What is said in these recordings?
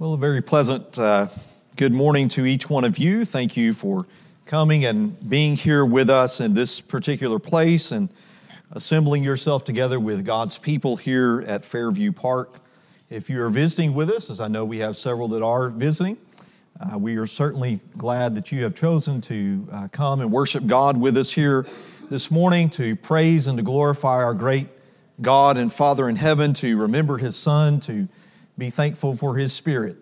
Well, a very pleasant good morning to each one of you. Thank you for coming and being here with us in this particular place and assembling yourself together with God's people here at Fairview Park. If you are visiting with us, as I know we have several that are visiting, we are certainly glad that you have chosen to come and worship God with us here this morning, to praise and to glorify our great God and Father in heaven, to remember His Son, to be thankful for His Spirit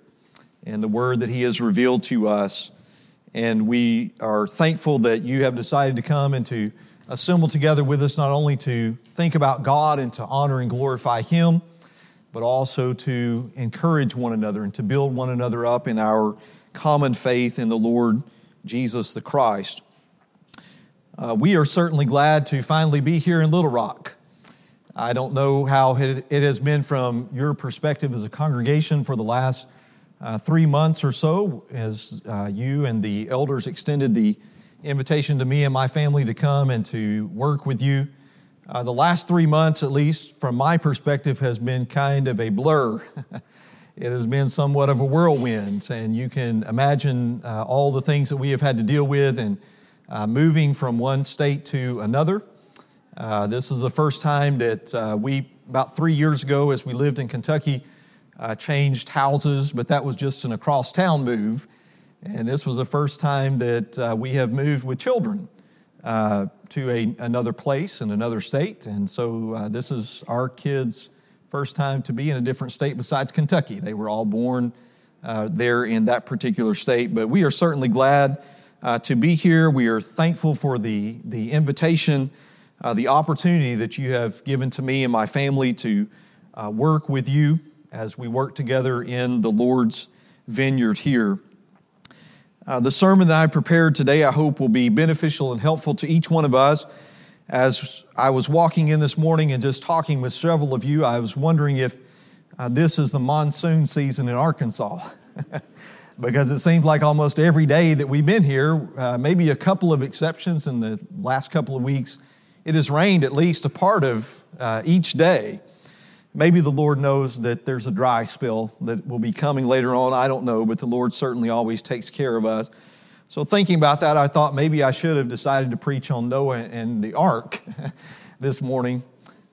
and the Word that He has revealed to us. And we are thankful that you have decided to come and to assemble together with us, not only to think about God and to honor and glorify Him, but also to encourage one another and to build one another up in our common faith in the Lord Jesus the Christ. We are certainly glad to finally be here in Little Rock. I don't know how it has been from your perspective as a congregation for the last 3 months or so, as you and the elders extended the invitation to me and my family to come and to work with you. The last 3 months, at least from my perspective, has been kind of a blur. It has been somewhat of a whirlwind, and you can imagine all the things that we have had to deal with and moving from one state to another. This is the first time that we, about 3 years ago as we lived in Kentucky, changed houses, but that was just an across-town move. And this was the first time that we have moved with children to another place in another state. And so this is our kids' first time to be in a different state besides Kentucky. They were all born there in that particular state. But we are certainly glad to be here. We are thankful for the invitation, the opportunity that you have given to me and my family to work with you as we work together in the Lord's vineyard here. The sermon that I prepared today, I hope, will be beneficial and helpful to each one of us. As I was walking in this morning and just talking with several of you, I was wondering if this is the monsoon season in Arkansas, because it seems like almost every day that we've been here, maybe a couple of exceptions in the last couple of weeks, it has rained at least a part of each day. Maybe the Lord knows that there's a dry spell that will be coming later on. I don't know, but the Lord certainly always takes care of us. So thinking about that, I thought maybe I should have decided to preach on Noah and the ark this morning.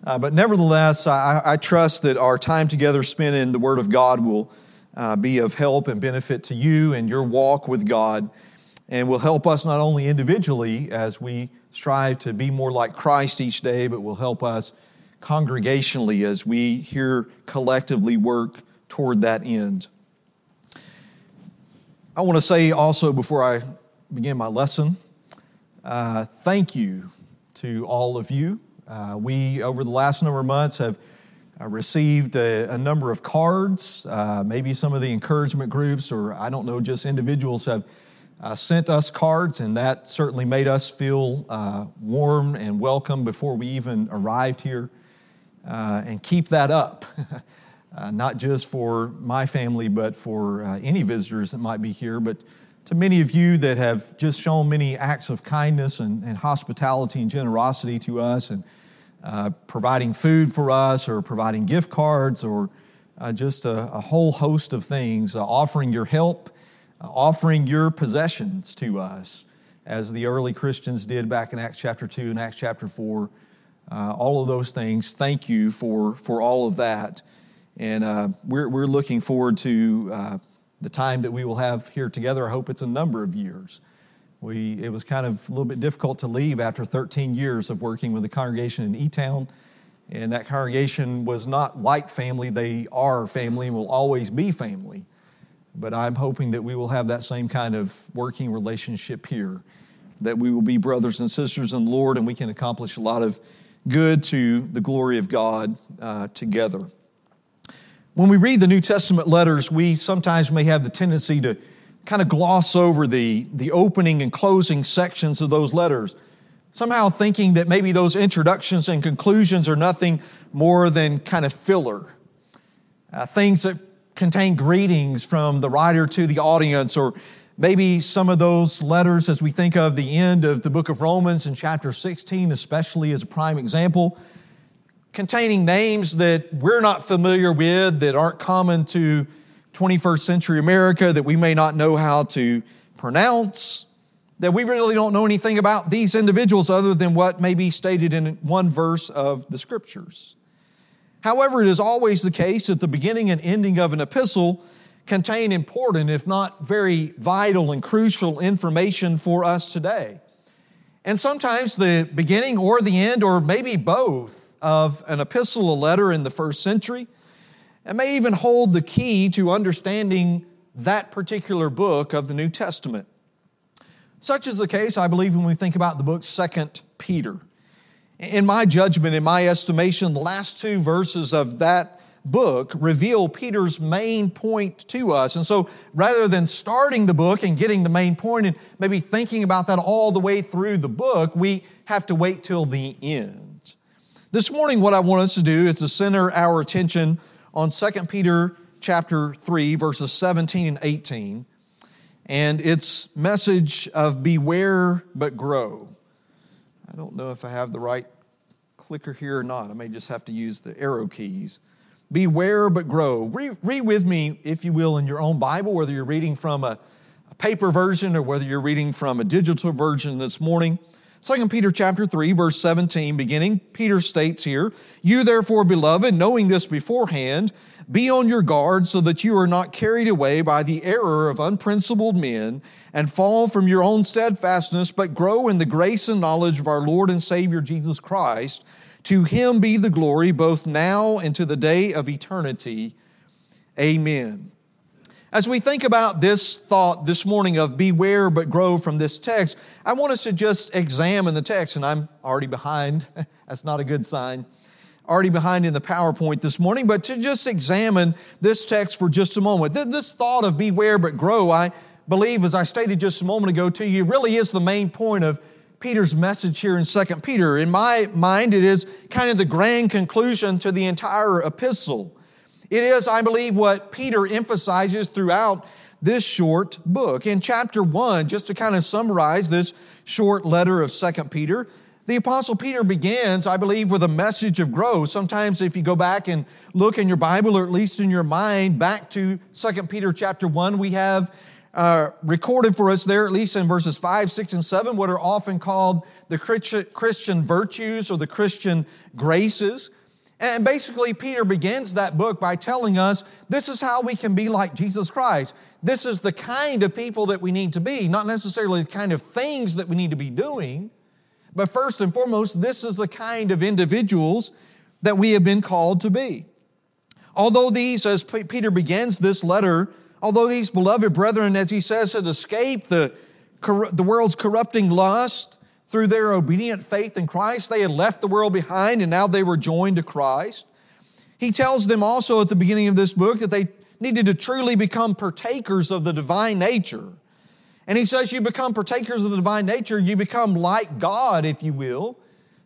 But nevertheless, I trust that our time together spent in the Word of God will be of help and benefit to you and your walk with God, and will help us not only individually as we strive to be more like Christ each day, but will help us congregationally as we here collectively work toward that end. I want to say also before I begin my lesson, thank you to all of you. We, over the last number of months, have received a number of cards. Maybe some of the encouragement groups, or I don't know, just individuals have sent us cards, and that certainly made us feel warm and welcome before we even arrived here. And keep that up, not just for my family, but for any visitors that might be here. But to many of you that have just shown many acts of kindness and hospitality and generosity to us, and providing food for us, or providing gift cards, or just a whole host of things, offering your help, offering your possessions to us, as the early Christians did back in Acts chapter 2 and Acts chapter 4. All of those things, thank you for all of that. And we're looking forward to the time that we will have here together. I hope it's a number of years. It was kind of a little bit difficult to leave after 13 years of working with the congregation in E-Town. And that congregation was not like family. They are family and will always be family. But I'm hoping that we will have that same kind of working relationship here, that we will be brothers and sisters in the Lord, and we can accomplish a lot of good to the glory of God together. When we read the New Testament letters, we sometimes may have the tendency to kind of gloss over the opening and closing sections of those letters, somehow thinking that maybe those introductions and conclusions are nothing more than kind of filler, things that contain greetings from the writer to the audience, or maybe some of those letters, as we think of the end of the book of Romans in chapter 16, especially as a prime example, containing names that we're not familiar with, that aren't common to 21st century America that we may not know how to pronounce, that we really don't know anything about these individuals other than what may be stated in one verse of the Scriptures. However, it is always the case that the beginning and ending of an epistle contain important, if not very vital and crucial information for us today. And sometimes the beginning or the end, or maybe both, of an epistle, a letter in the first century, and may even hold the key to understanding that particular book of the New Testament. Such is the case, I believe, when we think about the book 2 Peter. In my judgment, in my estimation, the last two verses of that book reveal Peter's main point to us. And so rather than starting the book and getting the main point and maybe thinking about that all the way through the book, we have to wait till the end. This morning, what I want us to do is to center our attention on 2 Peter chapter 3, verses 17 and 18, and its message of beware but grow. I don't know if I have the right clicker here or not. I may just have to use the arrow keys. Beware but grow. Read with me, if you will, in your own Bible, whether you're reading from a paper version or whether you're reading from a digital version this morning. 2 Peter chapter 3, verse 17, beginning, Peter states here, "You therefore, beloved, knowing this beforehand, be on your guard so that you are not carried away by the error of unprincipled men and fall from your own steadfastness, but grow in the grace and knowledge of our Lord and Savior Jesus Christ. To him be the glory both now and to the day of eternity. Amen." As we think about this thought this morning of beware but grow from this text, I want us to just examine the text, and I'm already behind. That's not a good sign. Already behind in the PowerPoint this morning, but to just examine this text for just a moment. This thought of beware but grow, I believe, as I stated just a moment ago to you, really is the main point of Peter's message here in 2 Peter. In my mind, it is kind of the grand conclusion to the entire epistle. It is, I believe, what Peter emphasizes throughout this short book. In chapter 1, just to kind of summarize this short letter of 2 Peter, the Apostle Peter begins, I believe, with a message of growth. Sometimes if you go back and look in your Bible, or at least in your mind, back to 2 Peter chapter 1, we have recorded for us there, at least in verses 5, 6, and 7, what are often called the Christian virtues or the Christian graces. And basically, Peter begins that book by telling us this is how we can be like Jesus Christ. This is the kind of people that we need to be, not necessarily the kind of things that we need to be doing, but first and foremost, this is the kind of individuals that we have been called to be. Although these, as Peter begins this letter, although these beloved brethren, as he says, had escaped the world's corrupting lust, through their obedient faith in Christ, they had left the world behind and now they were joined to Christ. He tells them also at the beginning of this book that they needed to truly become partakers of the divine nature. And he says you become partakers of the divine nature, you become like God, if you will.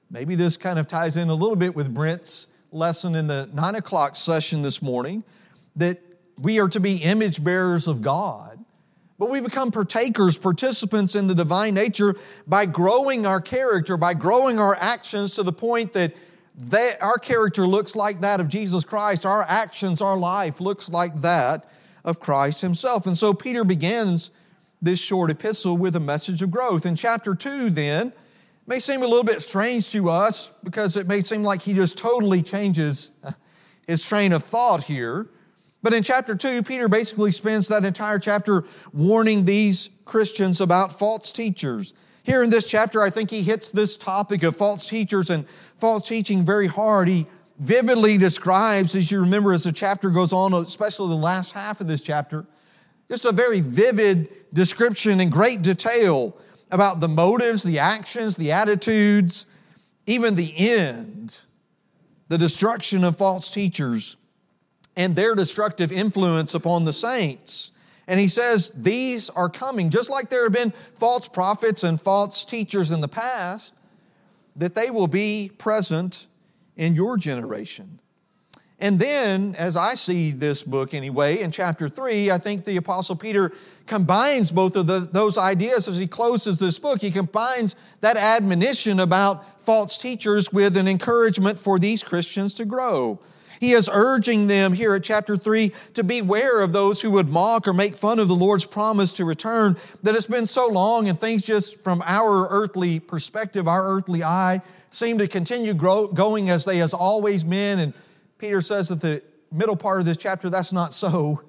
Maybe this kind of ties in a little bit with Brent's lesson in the 9 o'clock session this morning, that we are to be image bearers of God. But we become partakers, participants in the divine nature by growing our character, by growing our actions to the point that our character looks like that of Jesus Christ. Our actions, our life looks like that of Christ himself. And so Peter begins this short epistle with a message of growth. In chapter 2 then, may seem a little bit strange to us because it may seem like he just totally changes his train of thought here. But in chapter 2, Peter basically spends that entire chapter warning these Christians about false teachers. Here in this chapter, I think he hits this topic of false teachers and false teaching very hard. He vividly describes, as you remember, as the chapter goes on, especially the last half of this chapter, just a very vivid description in great detail about the motives, the actions, the attitudes, even the end, the destruction of false teachers and their destructive influence upon the saints. And he says, these are coming, just like there have been false prophets and false teachers in the past, that they will be present in your generation. And then, as I see this book anyway, in chapter 3, I think the Apostle Peter combines both of those ideas as he closes this book. He combines that admonition about false teachers with an encouragement for these Christians to grow. He is urging them here at chapter 3 to beware of those who would mock or make fun of the Lord's promise to return, that it's been so long and things just from our earthly perspective, our earthly eye, seem to continue going as they has always been. And Peter says that the middle part of this chapter, that's not so.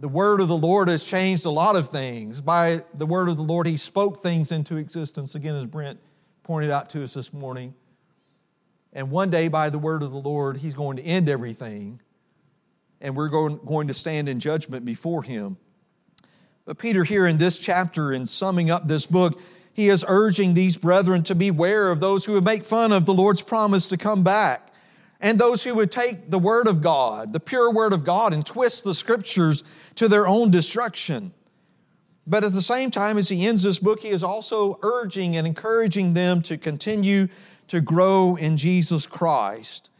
The word of the Lord has changed a lot of things. By the word of the Lord, He spoke things into existence, again, as Brent pointed out to us this morning. And one day, by the word of the Lord, He's going to end everything, and we're going to stand in judgment before Him. But Peter here in this chapter, in summing up this book, he is urging these brethren to beware of those who would make fun of the Lord's promise to come back, and those who would take the word of God, the pure word of God, and twist the scriptures to their own destruction. But at the same time, as he ends this book, he is also urging and encouraging them to continue to grow in Jesus Christ.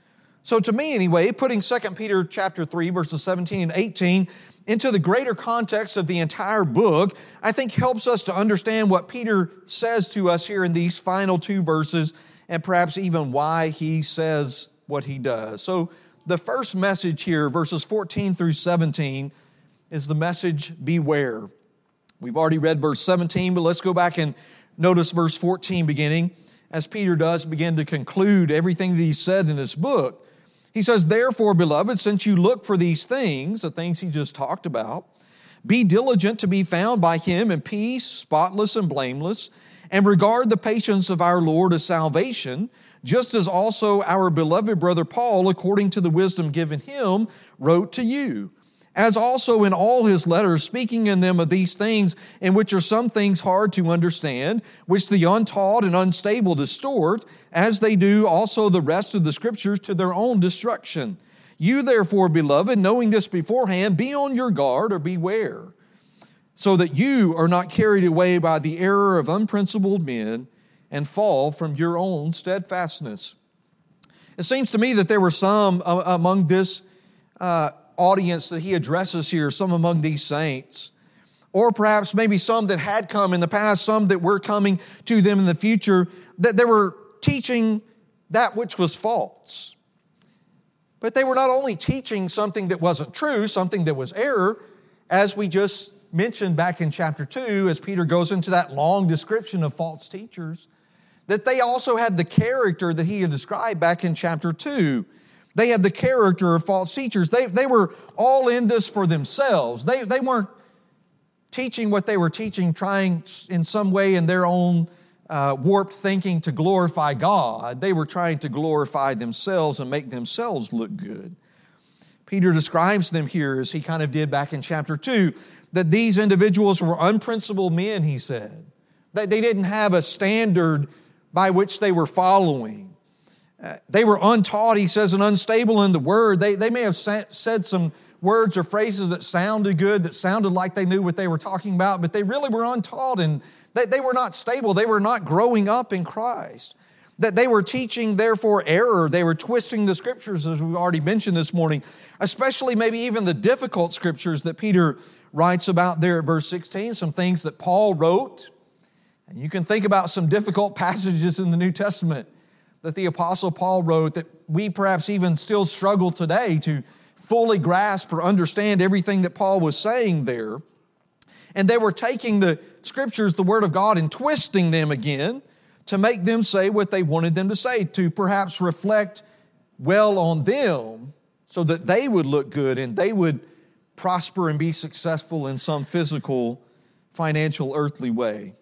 So to me anyway, putting 2 Peter chapter 3, verses 17 and 18 into the greater context of the entire book, I think helps us to understand what Peter says to us here in these final two verses, and perhaps even why he says what he does. So the first message here, verses 14 through 17, is the message, beware. We've already read verse 17, but let's go back and notice verse 14 beginning, as Peter does begin to conclude everything that he said in this book. He says, therefore, beloved, since you look for these things, the things he just talked about, be diligent to be found by Him in peace, spotless and blameless, and regard the patience of our Lord as salvation, just as also our beloved brother Paul, according to the wisdom given him, wrote to you, as also in all his letters, speaking in them of these things, in which are some things hard to understand, which the untaught and unstable distort, as they do also the rest of the Scriptures to their own destruction. You therefore, beloved, knowing this beforehand, be on your guard or beware, so that you are not carried away by the error of unprincipled men and fall from your own steadfastness. It seems to me that there were some among this audience that he addresses here, some among these saints, or perhaps maybe some that had come in the past, some that were coming to them in the future, that they were teaching that which was false. But they were not only teaching something that wasn't true, something that was error, as we just mentioned back in chapter 2, as Peter goes into that long description of false teachers, that they also had the character that he had described back in chapter 2. They had the character of false teachers. They were all in this for themselves. They weren't teaching what they were teaching, trying in some way in their own warped thinking to glorify God. They were trying to glorify themselves and make themselves look good. Peter describes them here as he kind of did back in chapter 2, that these individuals were unprincipled men, he said. They didn't have a standard by which they were following. They were untaught, he says, and unstable in the word. They may have said some words or phrases that sounded good, that sounded like they knew what they were talking about, but they really were untaught, and they were not stable. They were not growing up in Christ. That they were teaching, therefore, error. They were twisting the scriptures, as we've already mentioned this morning, especially maybe even the difficult scriptures that Peter writes about there at verse 16, some things that Paul wrote. And you can think about some difficult passages in the New Testament that the Apostle Paul wrote that we perhaps even still struggle today to fully grasp or understand everything that Paul was saying there. And they were taking the scriptures, the word of God, and twisting them again to make them say what they wanted them to say, to perhaps reflect well on them so that they would look good and they would prosper and be successful in some physical, financial, earthly way.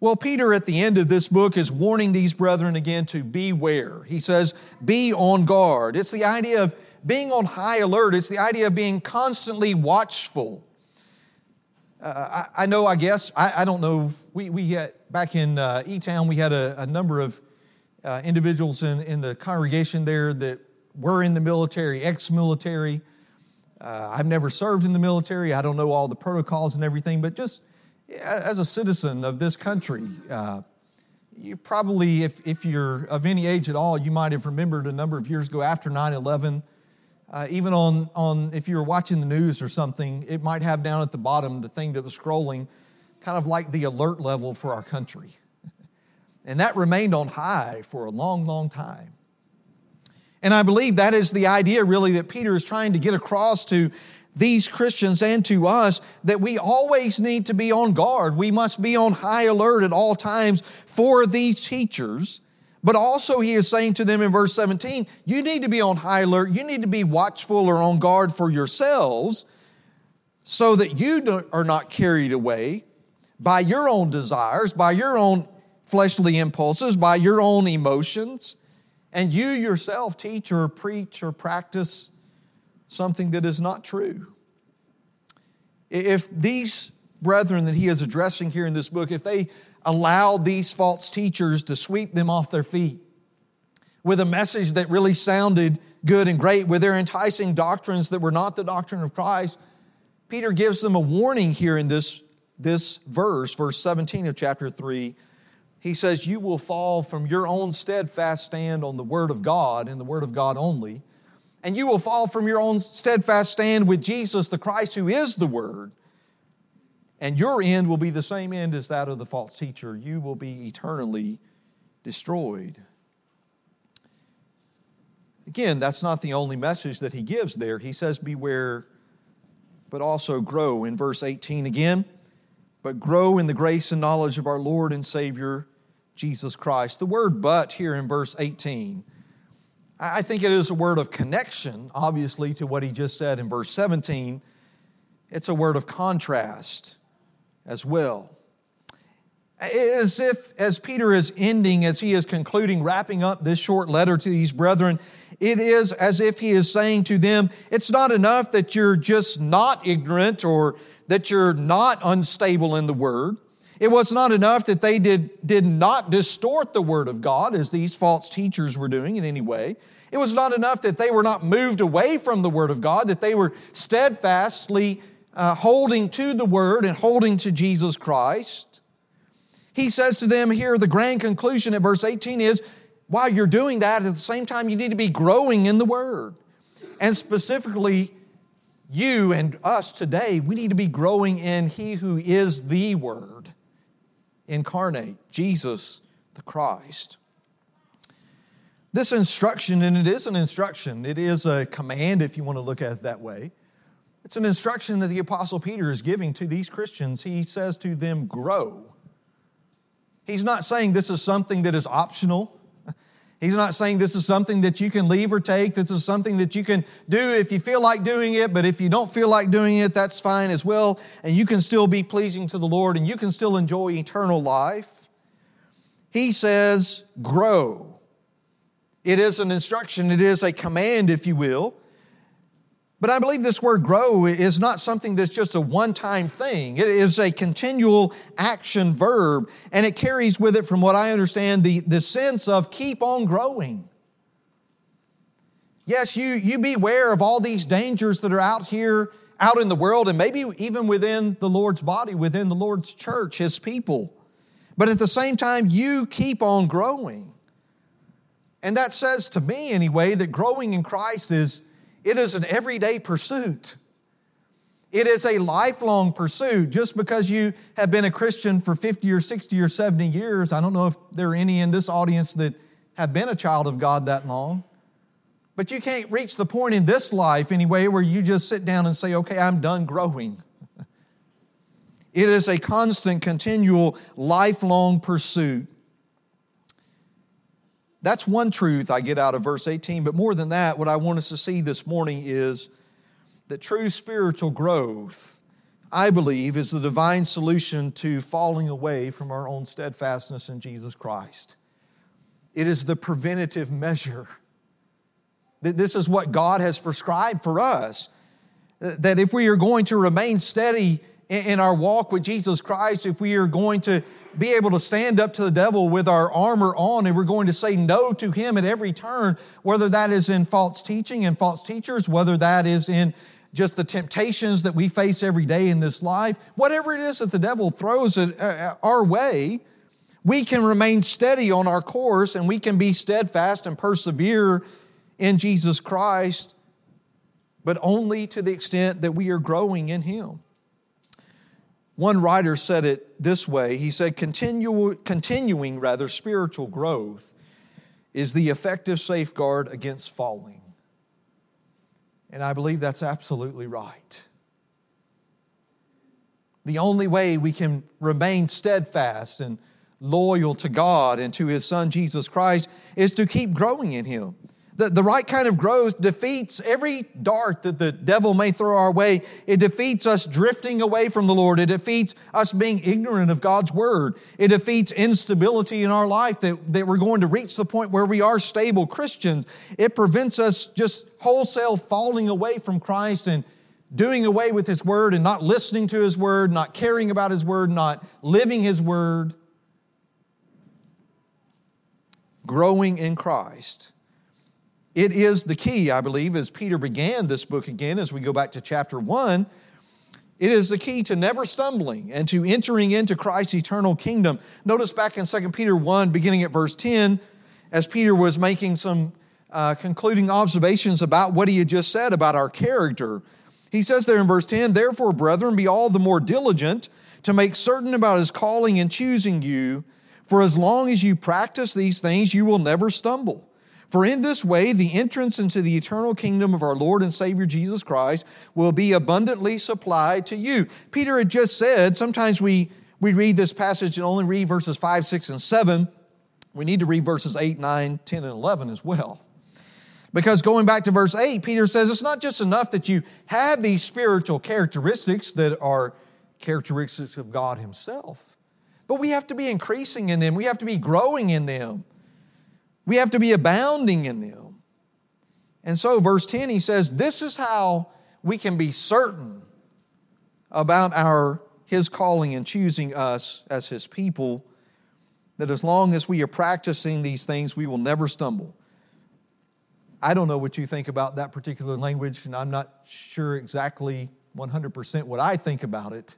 Well, Peter at the end of this book is warning these brethren again to beware. He says, be on guard. It's the idea of being on high alert. It's the idea of being constantly watchful. I don't know. We had, back in E-Town, we had a number of individuals in the congregation there that were in the military, ex-military. I've never served in the military. I don't know all the protocols and everything, but just as a citizen of this country, you probably, if you're of any age at all, you might have remembered a number of years ago after 9/11, even on if you were watching the news or something, it might have down at the bottom the thing that was scrolling, kind of like the alert level for our country. And that remained on high for a long, long time. And I believe that is the idea really that Peter is trying to get across to these Christians and to us, that we always need to be on guard. We must be on high alert at all times for these teachers. But also he is saying to them in verse 17, you need to be on high alert. You need to be watchful or on guard for yourselves so that you are not carried away by your own desires, by your own fleshly impulses, by your own emotions, and you yourself teach or preach or practice something that is not true. If these brethren that he is addressing here in this book, if they allowed these false teachers to sweep them off their feet with a message that really sounded good and great, with their enticing doctrines that were not the doctrine of Christ, Peter gives them a warning here in this verse, verse 17 of chapter 3. He says, you will fall from your own steadfast stand on the Word of God and the Word of God only, and you will fall from your own steadfast stand with Jesus, the Christ, who is the Word. And your end will be the same end as that of the false teacher. You will be eternally destroyed. Again, that's not the only message that he gives there. He says, beware, but also grow. In verse 18 again, but grow in the grace and knowledge of our Lord and Savior, Jesus Christ. The word but here in verse 18, I think it is a word of connection, obviously, to what he just said in verse 17. It's a word of contrast as well. As if, as Peter is ending, as he is concluding, wrapping up this short letter to these brethren, it is as if he is saying to them, it's not enough that you're just not ignorant or that you're not unstable in the Word. It was not enough that they did not distort the Word of God as these false teachers were doing in any way. It was not enough that they were not moved away from the Word of God, that they were steadfastly holding to the Word and holding to Jesus Christ. He says to them here, the grand conclusion at verse 18 is, while you're doing that, at the same time, you need to be growing in the Word. And specifically, you and us today, we need to be growing in He who is the Word incarnate, Jesus the Christ. This instruction, and it is an instruction, it is a command if you want to look at it that way. It's an instruction that the Apostle Peter is giving to these Christians. He says to them, grow. He's not saying this is something that is optional. He's not saying this is something that you can leave or take. This is something that you can do if you feel like doing it, but if you don't feel like doing it, that's fine as well. And you can still be pleasing to the Lord and you can still enjoy eternal life. He says, grow. It is an instruction. It is a command, if you will. But I believe this word grow is not something that's just a one-time thing. It is a continual action verb, and it carries with it, from what I understand, the sense of keep on growing. Yes, you beware of all these dangers that are out here, out in the world, and maybe even within the Lord's body, within the Lord's church, His people. But at the same time, you keep on growing. And that says to me, anyway, that growing in Christ is an everyday pursuit. It is a lifelong pursuit. Just because you have been a Christian for 50 or 60 or 70 years, I don't know if there are any in this audience that have been a child of God that long, but you can't reach the point in this life anyway where you just sit down and say, okay, I'm done growing. It is a constant, continual, lifelong pursuit. That's one truth I get out of verse 18, but more than that, what I want us to see this morning is that true spiritual growth, I believe, is the divine solution to falling away from our own steadfastness in Jesus Christ. It is the preventative measure. This is what God has prescribed for us, that if we are going to remain steady in our walk with Jesus Christ, if we are going to be able to stand up to the devil with our armor on and we're going to say no to him at every turn, whether that is in false teaching and false teachers, whether that is in just the temptations that we face every day in this life, whatever it is that the devil throws our way, we can remain steady on our course and we can be steadfast and persevere in Jesus Christ, but only to the extent that we are growing in Him. One writer said it this way. He said, continuing spiritual growth is the effective safeguard against falling. And I believe that's absolutely right. The only way we can remain steadfast and loyal to God and to His Son, Jesus Christ, is to keep growing in Him. The right kind of growth defeats every dart that the devil may throw our way. It defeats us drifting away from the Lord. It defeats us being ignorant of God's Word. It defeats instability in our life that we're going to reach the point where we are stable Christians. It prevents us just wholesale falling away from Christ and doing away with His Word and not listening to His Word, not caring about His Word, not living His Word. Growing in Christ. It is the key, I believe, as Peter began this book again, as we go back to chapter 1, it is the key to never stumbling and to entering into Christ's eternal kingdom. Notice back in 2 Peter 1, beginning at verse 10, as Peter was making some concluding observations about what he had just said about our character. He says there in verse 10, "Therefore, brethren, be all the more diligent to make certain about His calling and choosing you, for as long as you practice these things, you will never stumble. For in this way, the entrance into the eternal kingdom of our Lord and Savior Jesus Christ will be abundantly supplied to you." Peter had just said, sometimes we read this passage and only read verses 5, 6, and 7. We need to read verses 8, 9, 10, and 11 as well. Because going back to verse 8, Peter says it's not just enough that you have these spiritual characteristics that are characteristics of God Himself, but we have to be increasing in them. We have to be growing in them. We have to be abounding in them. And so verse 10, he says, this is how we can be certain about His calling and choosing us as His people, that as long as we are practicing these things, we will never stumble. I don't know what you think about that particular language, and I'm not sure exactly 100% what I think about it.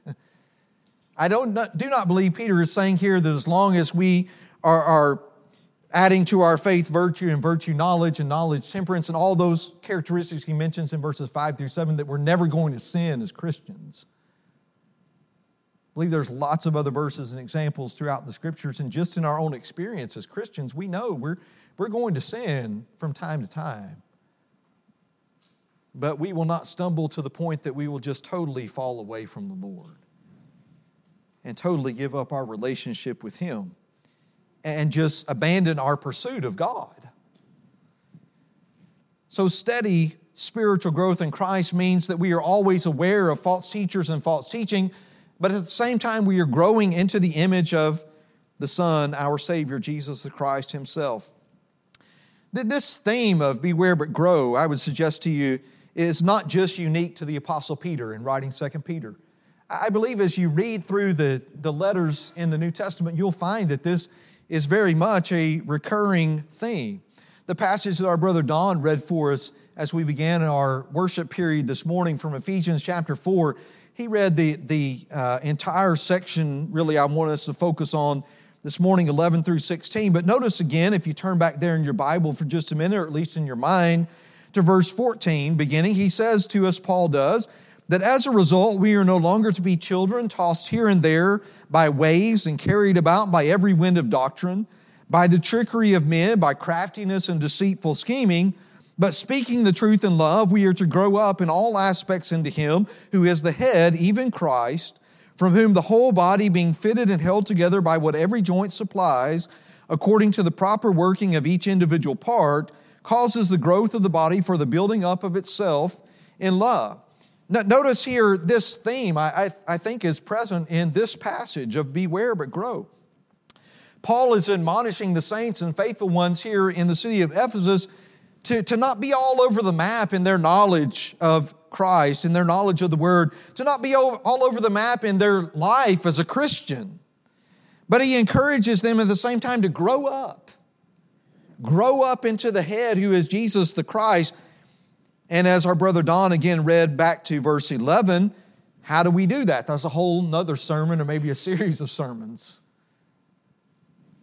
I do not believe Peter is saying here that as long as we are adding to our faith virtue and virtue knowledge and knowledge temperance and all those characteristics he mentions in verses 5 through 7 that we're never going to sin as Christians. I believe there's lots of other verses and examples throughout the Scriptures, and just in our own experience as Christians, we know we're going to sin from time to time. But we will not stumble to the point that we will just totally fall away from the Lord and totally give up our relationship with Him and just abandon our pursuit of God. So steady spiritual growth in Christ means that we are always aware of false teachers and false teaching, but at the same time we are growing into the image of the Son, our Savior, Jesus Christ Himself. This theme of beware but grow, I would suggest to you, is not just unique to the Apostle Peter in writing 2 Peter. I believe as you read through the letters in the New Testament, you'll find that this is very much a recurring theme. The passage that our brother Don read for us as we began our worship period this morning from Ephesians chapter 4, he read the entire section, really, I want us to focus on this morning, 11 through 16. But notice again, if you turn back there in your Bible for just a minute, or at least in your mind, to verse 14 beginning, he says to us, Paul does, that as a result, we are no longer to be children tossed here and there by waves and carried about by every wind of doctrine, by the trickery of men, by craftiness and deceitful scheming, but speaking the truth in love, we are to grow up in all aspects into Him who is the head, even Christ, from whom the whole body being fitted and held together by what every joint supplies, according to the proper working of each individual part, causes the growth of the body for the building up of itself in love. Notice here this theme, I think, is present in this passage of beware but grow. Paul is admonishing the saints and faithful ones here in the city of Ephesus to not be all over the map in their knowledge of Christ, in their knowledge of the Word, to not be all over the map in their life as a Christian. But he encourages them at the same time to grow up into the head who is Jesus the Christ. And as our brother Don again read back to verse 11, how do we do that? That's a whole nother sermon or maybe a series of sermons.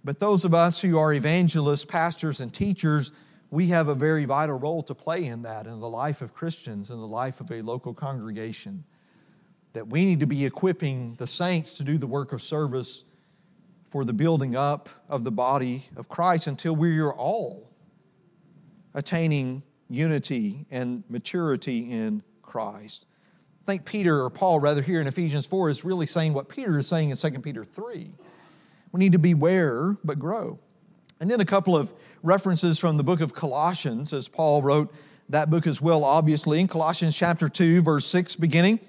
But those of us who are evangelists, pastors, and teachers, we have a very vital role to play in that, in the life of Christians, in the life of a local congregation, that we need to be equipping the saints to do the work of service for the building up of the body of Christ until we are all attaining unity and maturity in Christ. I think Peter, or Paul rather, here in Ephesians 4 is really saying what Peter is saying in 2 Peter 3. We need to beware but grow. And then a couple of references from the book of Colossians, as Paul wrote that book as well, obviously. In Colossians chapter 2, verse 6 beginning,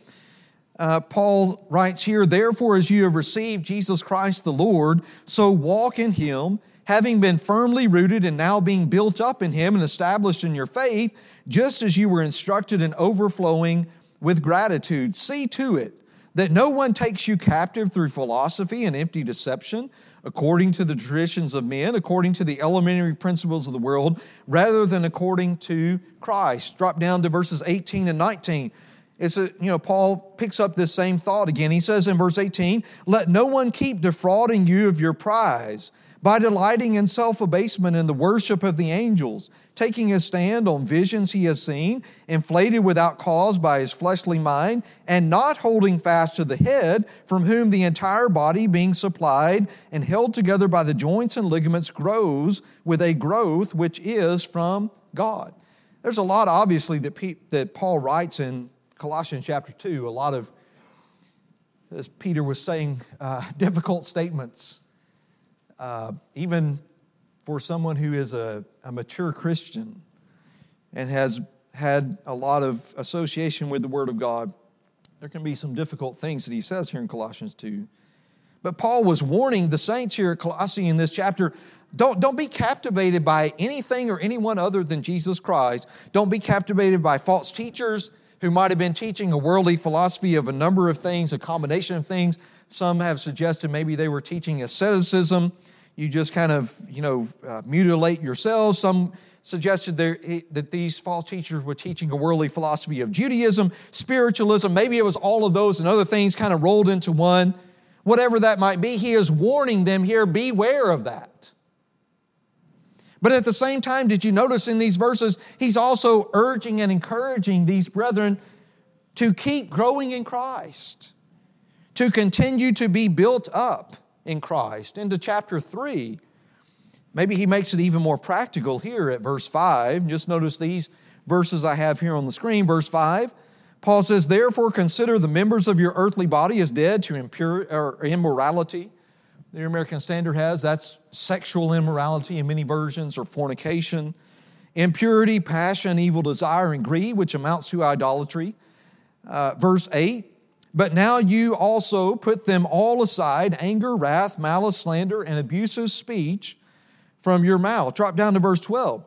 Paul writes here, "Therefore, as you have received Jesus Christ the Lord, so walk in Him, having been firmly rooted and now being built up in Him and established in your faith, just as you were instructed and overflowing with gratitude. See to it that no one takes you captive through philosophy and empty deception, according to the traditions of men, according to the elementary principles of the world, rather than according to Christ." Drop down to verses 18 and 19. It's Paul picks up this same thought again. He says in verse 18, "Let no one keep defrauding you of your prize by delighting in self-abasement and the worship of the angels, taking his stand on visions he has seen, inflated without cause by his fleshly mind, and not holding fast to the head, from whom the entire body, being supplied and held together by the joints and ligaments, grows with a growth which is from God." There's a lot, obviously, that Paul writes in Colossians chapter 2, a lot of, as Peter was saying, difficult statements. Even for someone who is a mature Christian and has had a lot of association with the Word of God, there can be some difficult things that he says here in Colossians 2. But Paul was warning the saints here at Colossae in this chapter, don't be captivated by anything or anyone other than Jesus Christ. Don't be captivated by false teachers who might have been teaching a worldly philosophy of a number of things, a combination of things. Some have suggested maybe they were teaching asceticism. You just kind of, mutilate yourselves. Some suggested that these false teachers were teaching a worldly philosophy of Judaism, spiritualism. Maybe it was all of those and other things kind of rolled into one. Whatever that might be, he is warning them here, beware of that. But at the same time, did you notice in these verses, he's also urging and encouraging these brethren to keep growing in Christ, to continue to be built up in Christ. Into chapter 3, maybe he makes it even more practical here at verse 5. Just notice these verses I have here on the screen. Verse 5, Paul says, "Therefore consider the members of your earthly body as dead to immorality. The American Standard has, that's sexual immorality in many versions, or fornication, impurity, passion, evil desire, and greed, which amounts to idolatry. Verse 8, "But now you also put them all aside, anger, wrath, malice, slander, and abusive speech from your mouth." Drop down to verse 12.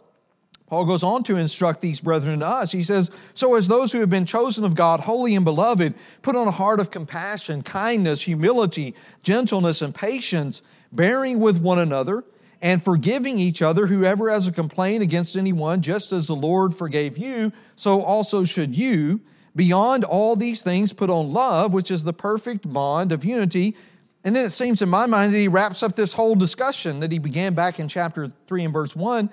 Paul goes on to instruct these brethren and us. He says, "So as those who have been chosen of God, holy and beloved, put on a heart of compassion, kindness, humility, gentleness, and patience, bearing with one another, and forgiving each other, whoever has a complaint against anyone, just as the Lord forgave you, so also should you. Beyond all these things, put on love, which is the perfect bond of unity." And then it seems in my mind that he wraps up this whole discussion that he began back in chapter 3 and verse 1.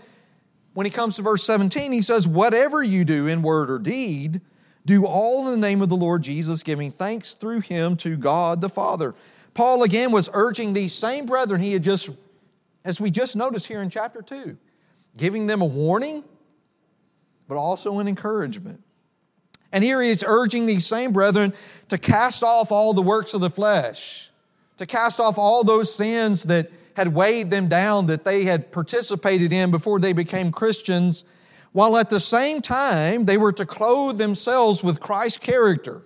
When he comes to verse 17, he says, "Whatever you do in word or deed, do all in the name of the Lord Jesus, giving thanks through Him to God the Father." Paul again was urging these same brethren he had just, as we just noticed here in chapter 2, giving them a warning, but also an encouragement. And here he is urging these same brethren to cast off all the works of the flesh, to cast off all those sins that had weighed them down, that they had participated in before they became Christians, while at the same time they were to clothe themselves with Christ's character,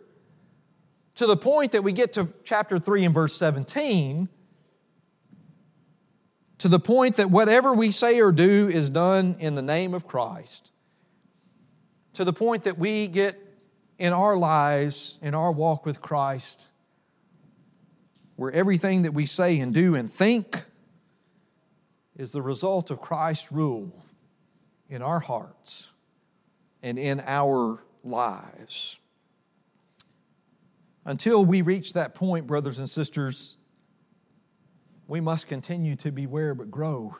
to the point that we get to chapter 3 and verse 17, to the point that whatever we say or do is done in the name of Christ, to the point that we get in our lives, in our walk with Christ, where everything that we say and do and think is the result of Christ's rule in our hearts and in our lives. Until we reach that point, brothers and sisters, we must continue to beware but grow.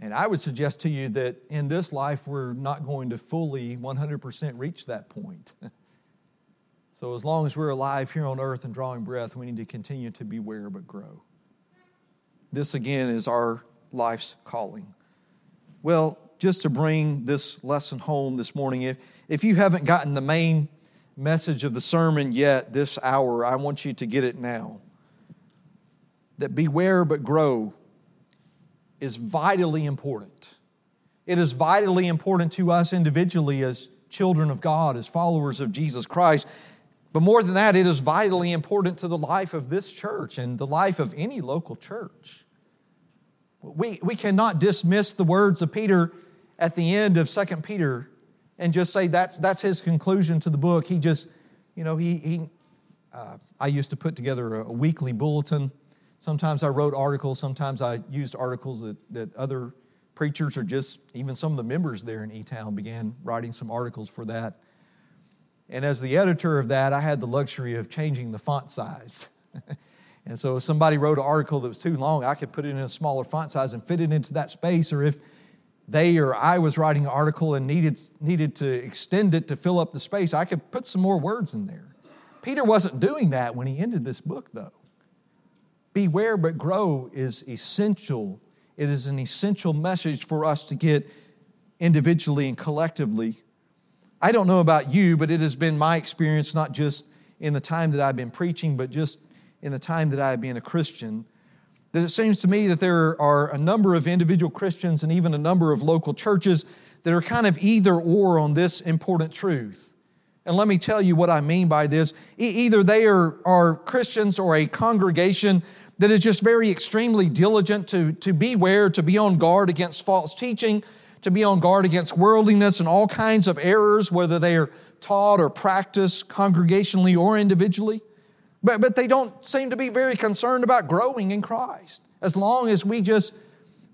And I would suggest to you that in this life, we're not going to fully 100% reach that point. So as long as we're alive here on earth and drawing breath, we need to continue to beware but grow. This, again, is our life's calling. Well, just to bring this lesson home this morning, if you haven't gotten the main message of the sermon yet this hour, I want you to get it now. That beware but grow is vitally important. It is vitally important to us individually as children of God, as followers of Jesus Christ. But more than that, it is vitally important to the life of this church and the life of any local church. We cannot dismiss the words of Peter at the end of 2 Peter and just say that's his conclusion to the book. He just, I used to put together a weekly bulletin. Sometimes I wrote articles. Sometimes I used articles that other preachers or just even some of the members there in E-Town began writing some articles for that. And as the editor of that, I had the luxury of changing the font size. And so if somebody wrote an article that was too long, I could put it in a smaller font size and fit it into that space. Or if they or I was writing an article and needed to extend it to fill up the space, I could put some more words in there. Peter wasn't doing that when he ended this book, though. Beware but grow is essential. It is an essential message for us to get individually and collectively. I don't know about you, but it has been my experience, not just in the time that I've been preaching, but just in the time that I've been a Christian, that it seems to me that there are a number of individual Christians and even a number of local churches that are kind of either or on this important truth. And let me tell you what I mean by this. Either they are Christians or a congregation that is just very extremely diligent to beware, to be on guard against false teaching, to be on guard against worldliness and all kinds of errors, whether they are taught or practiced congregationally or individually. But they don't seem to be very concerned about growing in Christ. As long as we just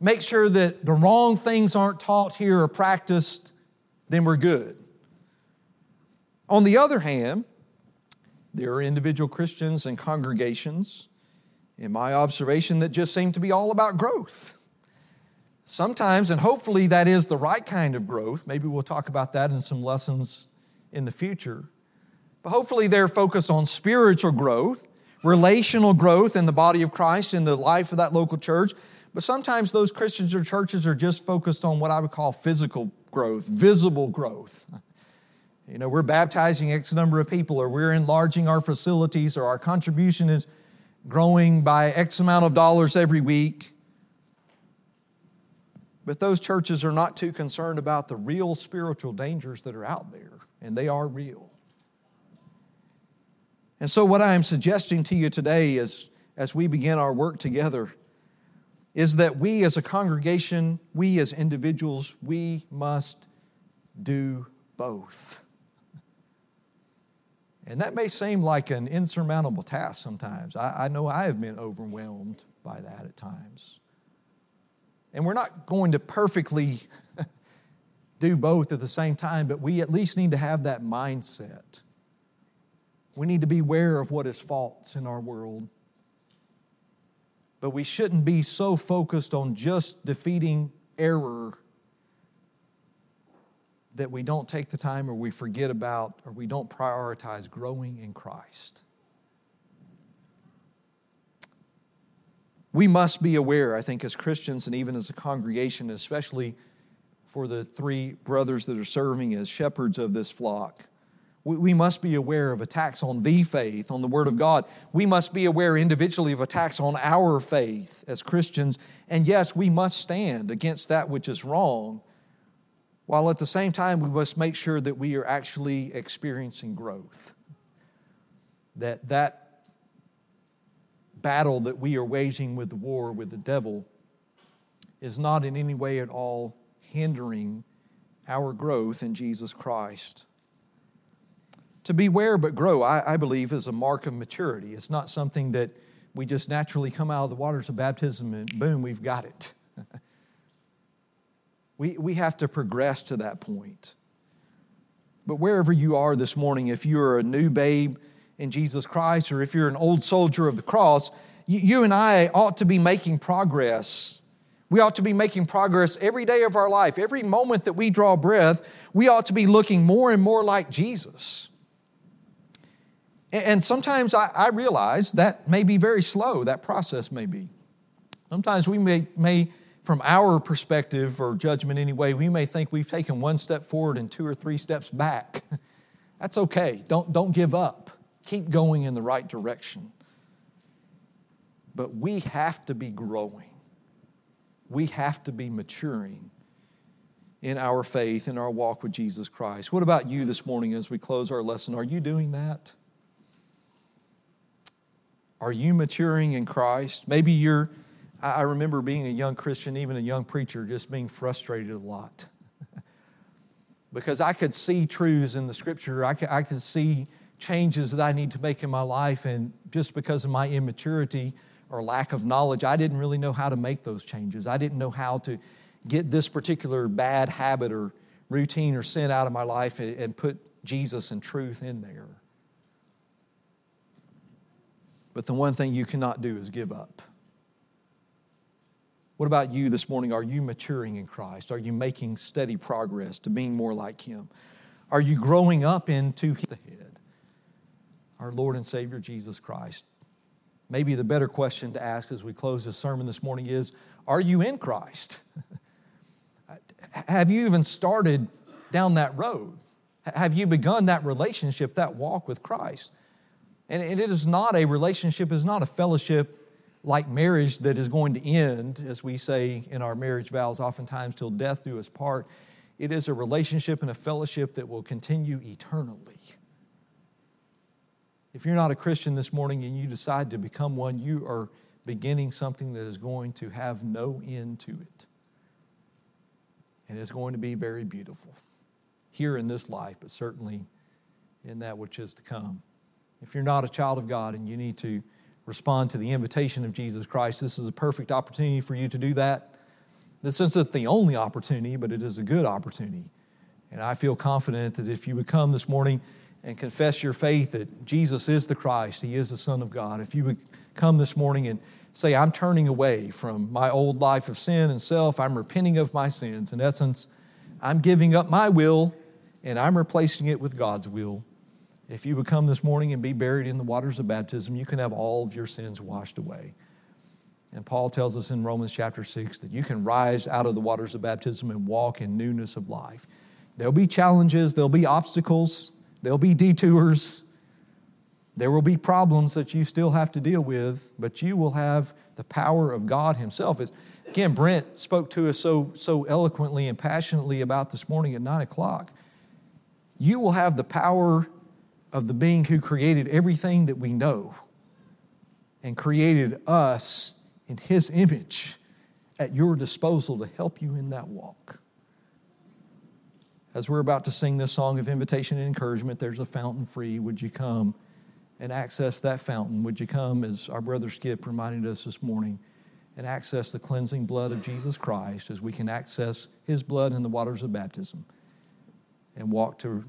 make sure that the wrong things aren't taught here or practiced, then we're good. On the other hand, there are individual Christians and congregations, in my observation, that just seem to be all about growth. Sometimes, and hopefully that is the right kind of growth, maybe we'll talk about that in some lessons in the future, but hopefully they're focused on spiritual growth, relational growth in the body of Christ, in the life of that local church. But sometimes those Christians or churches are just focused on what I would call physical growth, visible growth. We're baptizing X number of people, or we're enlarging our facilities, or our contribution is growing by X amount of dollars every week. But those churches are not too concerned about the real spiritual dangers that are out there, and they are real. And so what I am suggesting to you today as we begin our work together is that we as a congregation, we as individuals, we must do both. And that may seem like an insurmountable task sometimes. I know I have been overwhelmed by that at times. And we're not going to perfectly do both at the same time, but we at least need to have that mindset. We need to beware of what is false in our world. But we shouldn't be so focused on just defeating error that we don't take the time or we forget about or we don't prioritize growing in Christ. We must be aware, I think, as Christians and even as a congregation, especially for the three brothers that are serving as shepherds of this flock, we must be aware of attacks on the faith, on the Word of God. We must be aware individually of attacks on our faith as Christians. And yes, we must stand against that which is wrong, while at the same time we must make sure that we are actually experiencing growth. That battle that we are waging with the war, with the devil, is not in any way at all hindering our growth in Jesus Christ. To beware but grow, I believe, is a mark of maturity. It's not something that we just naturally come out of the waters of baptism and boom, we've got it. We have to progress to that point. But wherever you are this morning, if you're a new babe in Jesus Christ or if you're an old soldier of the cross, you and I ought to be making progress. We ought to be making progress every day of our life. Every moment that we draw breath, we ought to be looking more and more like Jesus. And sometimes I realize that may be very slow, that process may be. Sometimes we may from our perspective or judgment anyway, we may think we've taken one step forward and two or three steps back. That's okay. Don't give up. Keep going in the right direction. But we have to be growing. We have to be maturing in our faith, in our walk with Jesus Christ. What about you this morning as we close our lesson? Are you doing that? Are you maturing in Christ? Maybe I remember being a young Christian, even a young preacher, just being frustrated a lot. Because I could see truths in the Scripture. I could see changes that I need to make in my life. And just because of my immaturity or lack of knowledge, I didn't really know how to make those changes. I didn't know how to get this particular bad habit or routine or sin out of my life and put Jesus and truth in there. But the one thing you cannot do is give up. What about you this morning? Are you maturing in Christ? Are you making steady progress to being more like Him? Are you growing up into the head, our Lord and Savior Jesus Christ? Maybe the better question to ask as we close this sermon this morning is, are you in Christ? Have you even started down that road? Have you begun that relationship, that walk with Christ? And it is not a relationship, it's not a fellowship like marriage that is going to end, as we say in our marriage vows, oftentimes till death do us part. It is a relationship and a fellowship that will continue eternally. If you're not a Christian this morning and you decide to become one, you are beginning something that is going to have no end to it. And it's going to be very beautiful here in this life, but certainly in that which is to come. If you're not a child of God and you need to respond to the invitation of Jesus Christ, this is a perfect opportunity for you to do that. In the sense that it's the only opportunity, but it is a good opportunity. And I feel confident that if you would come this morning and confess your faith that Jesus is the Christ, He is the Son of God, if you would come this morning and say, I'm turning away from my old life of sin and self, I'm repenting of my sins. In essence, I'm giving up my will and I'm replacing it with God's will. If you would come this morning and be buried in the waters of baptism, you can have all of your sins washed away. And Paul tells us in Romans chapter 6 that you can rise out of the waters of baptism and walk in newness of life. There'll be challenges, there'll be obstacles, there'll be detours. There will be problems that you still have to deal with, but you will have the power of God Himself. Again, Brent spoke to us so eloquently and passionately about this morning at 9 o'clock. You will have the power of the being who created everything that we know and created us in His image at your disposal to help you in that walk. As we're about to sing this song of invitation and encouragement, there's a fountain free. Would you come and access that fountain? Would you come, as our brother Skip reminded us this morning, and access the cleansing blood of Jesus Christ as we can access His blood in the waters of baptism and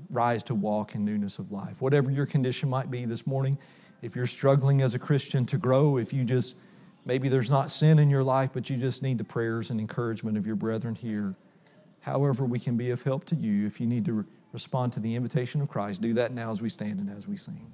rise to walk in newness of life. Whatever your condition might be this morning, if you're struggling as a Christian to grow, if you just, maybe there's not sin in your life, but you just need the prayers and encouragement of your brethren here. However we can be of help to you, if you need to respond to the invitation of Christ, do that now as we stand and as we sing.